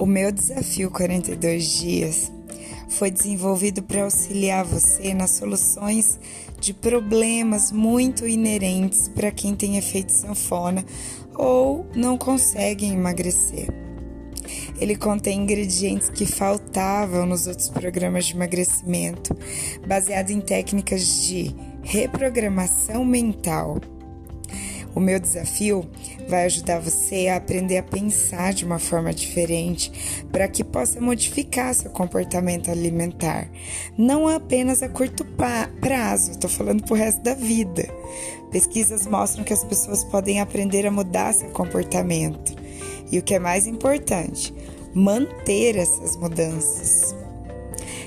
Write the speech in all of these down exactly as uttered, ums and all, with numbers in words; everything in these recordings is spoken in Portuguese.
O meu desafio quarenta e dois dias foi desenvolvido para auxiliar você nas soluções de problemas muito inerentes para quem tem efeito sanfona ou não consegue emagrecer. Ele contém ingredientes que faltavam nos outros programas de emagrecimento, baseado em técnicas de reprogramação mental. O meu desafio vai ajudar você a aprender a pensar de uma forma diferente para que possa modificar seu comportamento alimentar. Não apenas a curto prazo, estou falando para o resto da vida. Pesquisas mostram que as pessoas podem aprender a mudar seu comportamento. E o que é mais importante, manter essas mudanças.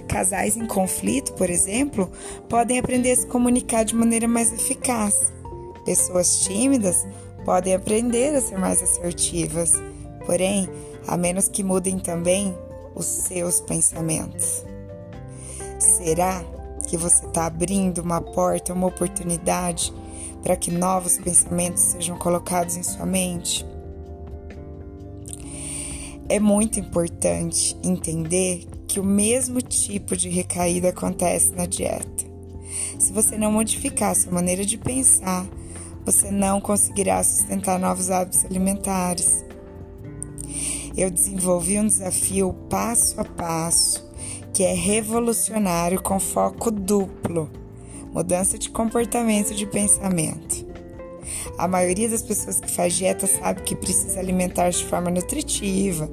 Casais em conflito, por exemplo, podem aprender a se comunicar de maneira mais eficaz. Pessoas tímidas podem aprender a ser mais assertivas, porém, a menos que mudem também os seus pensamentos. Será que você está abrindo uma porta, uma oportunidade para que novos pensamentos sejam colocados em sua mente? É muito importante entender que o mesmo tipo de recaída acontece na dieta. Se você não modificar sua maneira de pensar, você não conseguirá sustentar novos hábitos alimentares. Eu desenvolvi um desafio passo a passo, que é revolucionário com foco duplo, mudança de comportamento e de pensamento. A maioria das pessoas que faz dieta sabe que precisa alimentar de forma nutritiva,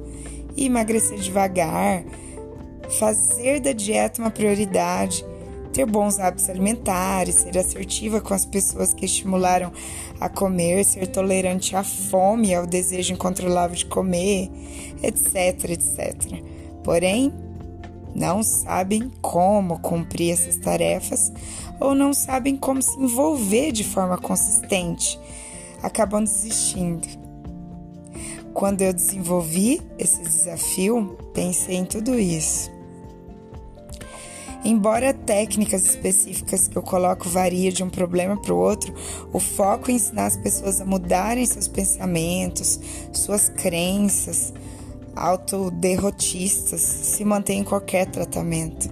emagrecer devagar, fazer da dieta uma prioridade, ter bons hábitos alimentares, ser assertiva com as pessoas que estimularam a comer, ser tolerante à fome e ao desejo incontrolável de comer, etc, et cetera. Porém, não sabem como cumprir essas tarefas ou não sabem como se envolver de forma consistente, acabam desistindo. Quando eu desenvolvi esse desafio, pensei em tudo isso. Embora técnicas específicas que eu coloco variem de um problema para o outro, o foco é ensinar as pessoas a mudarem seus pensamentos, suas crenças autoderrotistas, se mantém em qualquer tratamento.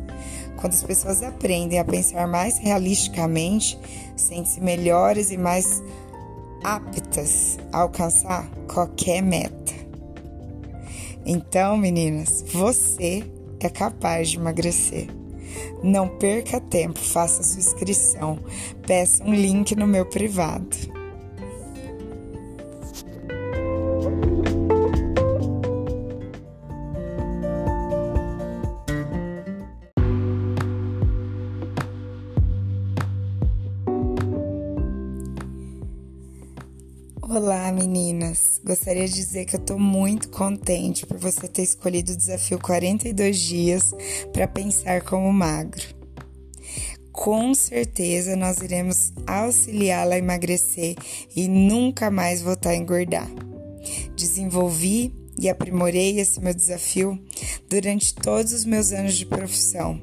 Quando as pessoas aprendem a pensar mais realisticamente, sentem-se melhores e mais aptas a alcançar qualquer meta. Então, meninas, você é capaz de emagrecer. Não perca tempo, faça sua inscrição, peça um link no meu privado. Olá, meninas! Gostaria de dizer que eu estou muito contente por você ter escolhido o desafio quarenta e dois dias para pensar como magro. Com certeza nós iremos auxiliá-la a emagrecer e nunca mais voltar a engordar. Desenvolvi e aprimorei esse meu desafio durante todos os meus anos de profissão.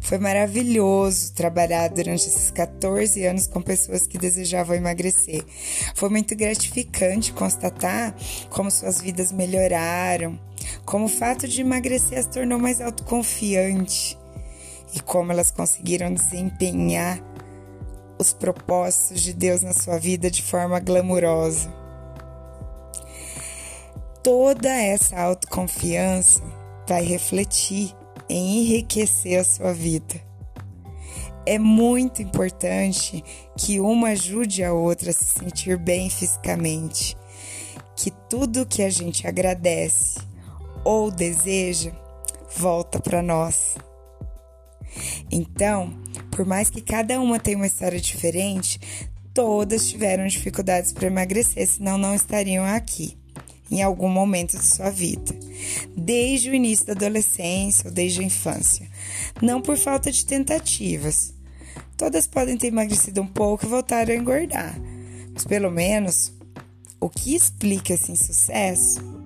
Foi maravilhoso trabalhar durante esses quatorze anos com pessoas que desejavam emagrecer. Foi muito gratificante constatar como suas vidas melhoraram, como o fato de emagrecer as tornou mais autoconfiante e como elas conseguiram desempenhar os propósitos de Deus na sua vida de forma glamurosa. Toda essa autoconfiança vai refletir em enriquecer a sua vida. É muito importante que uma ajude a outra a se sentir bem fisicamente, que tudo que a gente agradece ou deseja volta para nós. Então, por mais que cada uma tenha uma história diferente, todas tiveram dificuldades para emagrecer, senão não estariam aqui em algum momento de sua vida, desde o início da adolescência ou desde a infância, não por falta de tentativas. Todas podem ter emagrecido um pouco e voltaram a engordar, mas pelo menos o que explica esse insucesso